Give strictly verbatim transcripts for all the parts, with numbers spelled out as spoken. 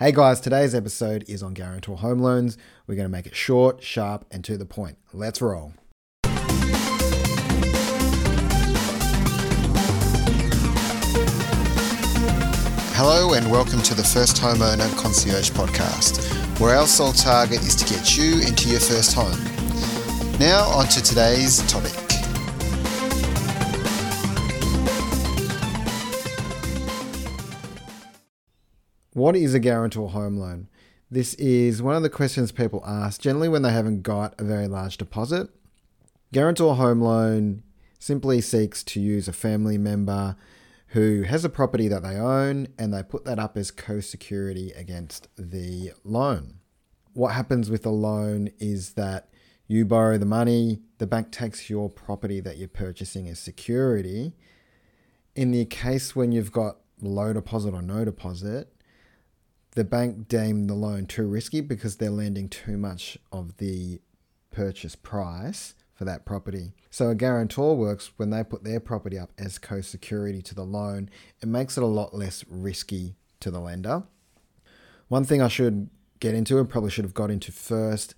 Hey guys, today's episode is on guarantor home loans. We're going to make it short, sharp, and to the point. Let's roll. Hello and welcome to the First Homeowner Concierge Podcast, where our sole target is to get you into your first home. Now on to today's topic. What is a guarantor home loan? This is one of the questions people ask generally when they haven't got a very large deposit. Guarantor home loan simply seeks to use a family member who has a property that they own and they put that up as co-security against the loan. What happens with the loan is that you borrow the money, the bank takes your property that you're purchasing as security. In the case when you've got low deposit or no deposit, the bank deemed the loan too risky because they're lending too much of the purchase price for that property. So a guarantor works when they put their property up as co-security to the loan. It makes it a lot less risky to the lender. One thing I should get into and probably should have got into first,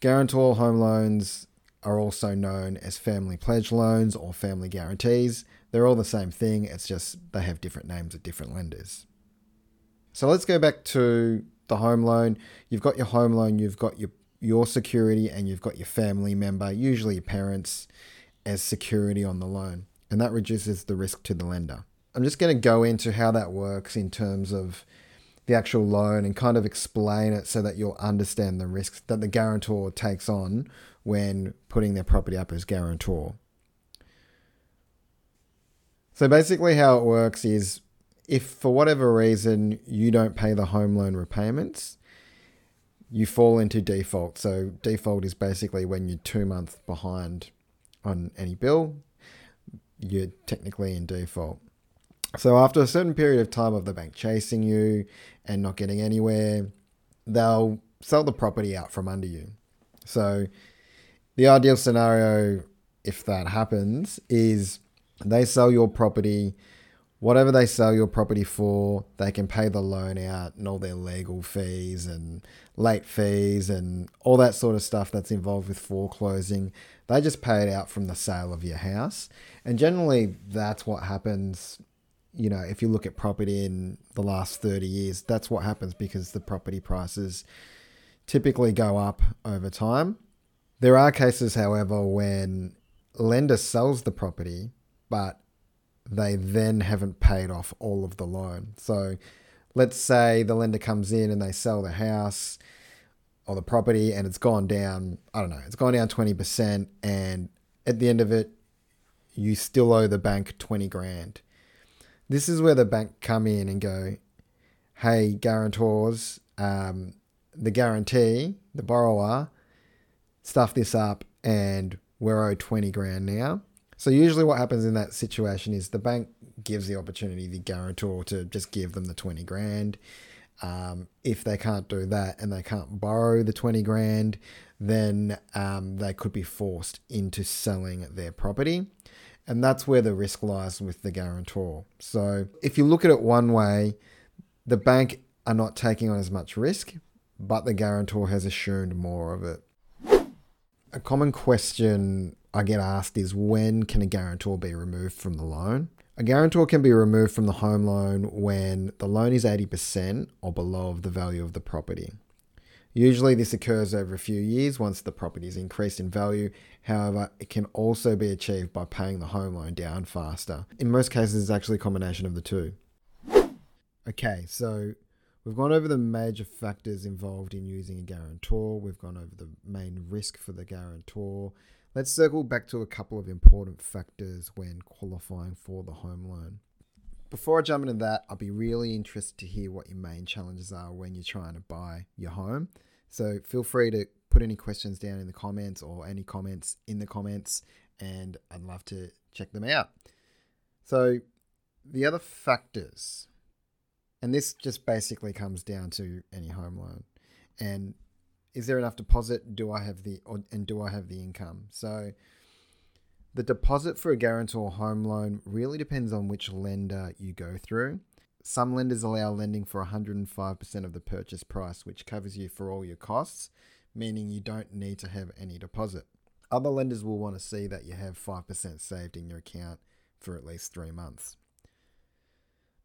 guarantor home loans are also known as family pledge loans or family guarantees. They're all the same thing. It's just they have different names at different lenders. So let's go back to the home loan. You've got your home loan, you've got your, your security, and you've got your family member, usually your parents, as security on the loan. And that reduces the risk to the lender. I'm just going to go into how that works in terms of the actual loan and kind of explain it so that you'll understand the risks that the guarantor takes on when putting their property up as guarantor. So basically how it works is, if for whatever reason you don't pay the home loan repayments, you fall into default. So default is basically when you're two months behind on any bill, you're technically in default. So after a certain period of time of the bank chasing you and not getting anywhere, they'll sell the property out from under you. So the ideal scenario, if that happens, is they sell your property. Whatever they sell your property for, they can pay the loan out and all their legal fees and late fees and all that sort of stuff that's involved with foreclosing. They just pay it out from the sale of your house. And generally, that's what happens. You know, if you look at property in the last thirty years, that's what happens because the property prices typically go up over time. There are cases, however, when lender sells the property, but they then haven't paid off all of the loan. So let's say the lender comes in and they sell the house or the property and it's gone down, I don't know, it's gone down twenty percent, and at the end of it, you still owe the bank twenty grand. This is where the bank come in and go, hey, guarantors, um, the guarantee, the borrower, stuff this up and we're owed twenty grand now. So usually what happens in that situation is the bank gives the opportunity, the guarantor, to just give them the twenty grand. Um, if they can't do that and they can't borrow the twenty grand, then um, they could be forced into selling their property. And that's where the risk lies with the guarantor. So if you look at it one way, the bank are not taking on as much risk, but the guarantor has assumed more of it. A common question I get asked is, when can a guarantor be removed from the loan? A guarantor can be removed from the home loan when the loan is eighty percent or below of the value of the property. Usually this occurs over a few years once the property is increased in value. However, it can also be achieved by paying the home loan down faster. In most cases, it's actually a combination of the two. Okay, so we've gone over the major factors involved in using a guarantor. We've gone over the main risk for the guarantor. Let's circle back to a couple of important factors when qualifying for the home loan. Before I jump into that, I'll be really interested to hear what your main challenges are when you're trying to buy your home. So feel free to put any questions down in the comments or any comments in the comments, and I'd love to check them out. So the other factors, and this just basically comes down to any home loan, and is there enough deposit? Do I have the, or, and do I have the income? So the deposit for a guarantor home loan really depends on which lender you go through. Some lenders allow lending for one hundred five percent of the purchase price, which covers you for all your costs, meaning you don't need to have any deposit. Other lenders will want to see that you have five percent saved in your account for at least three months.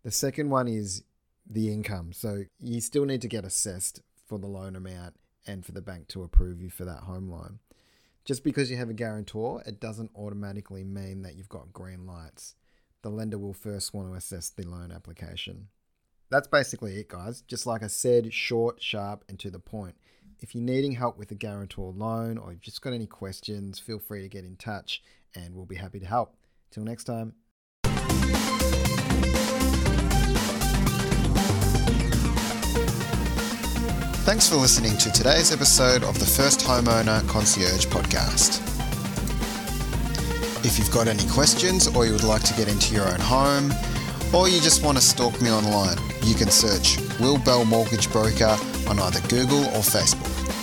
The second one is the income. So you still need to get assessed for the loan amount and for the bank to approve you for that home loan. Just because you have a guarantor, it doesn't automatically mean that you've got green lights. The lender will first want to assess the loan application. That's basically it, guys. Just like I said, short, sharp, and to the point. If you're needing help with a guarantor loan or you've just got any questions, feel free to get in touch and we'll be happy to help. Till next time. Thanks for listening to today's episode of the First Homeowner Concierge Podcast. If you've got any questions or you would like to get into your own home, or you just want to stalk me online, you can search Will Bell Mortgage Broker on either Google or Facebook.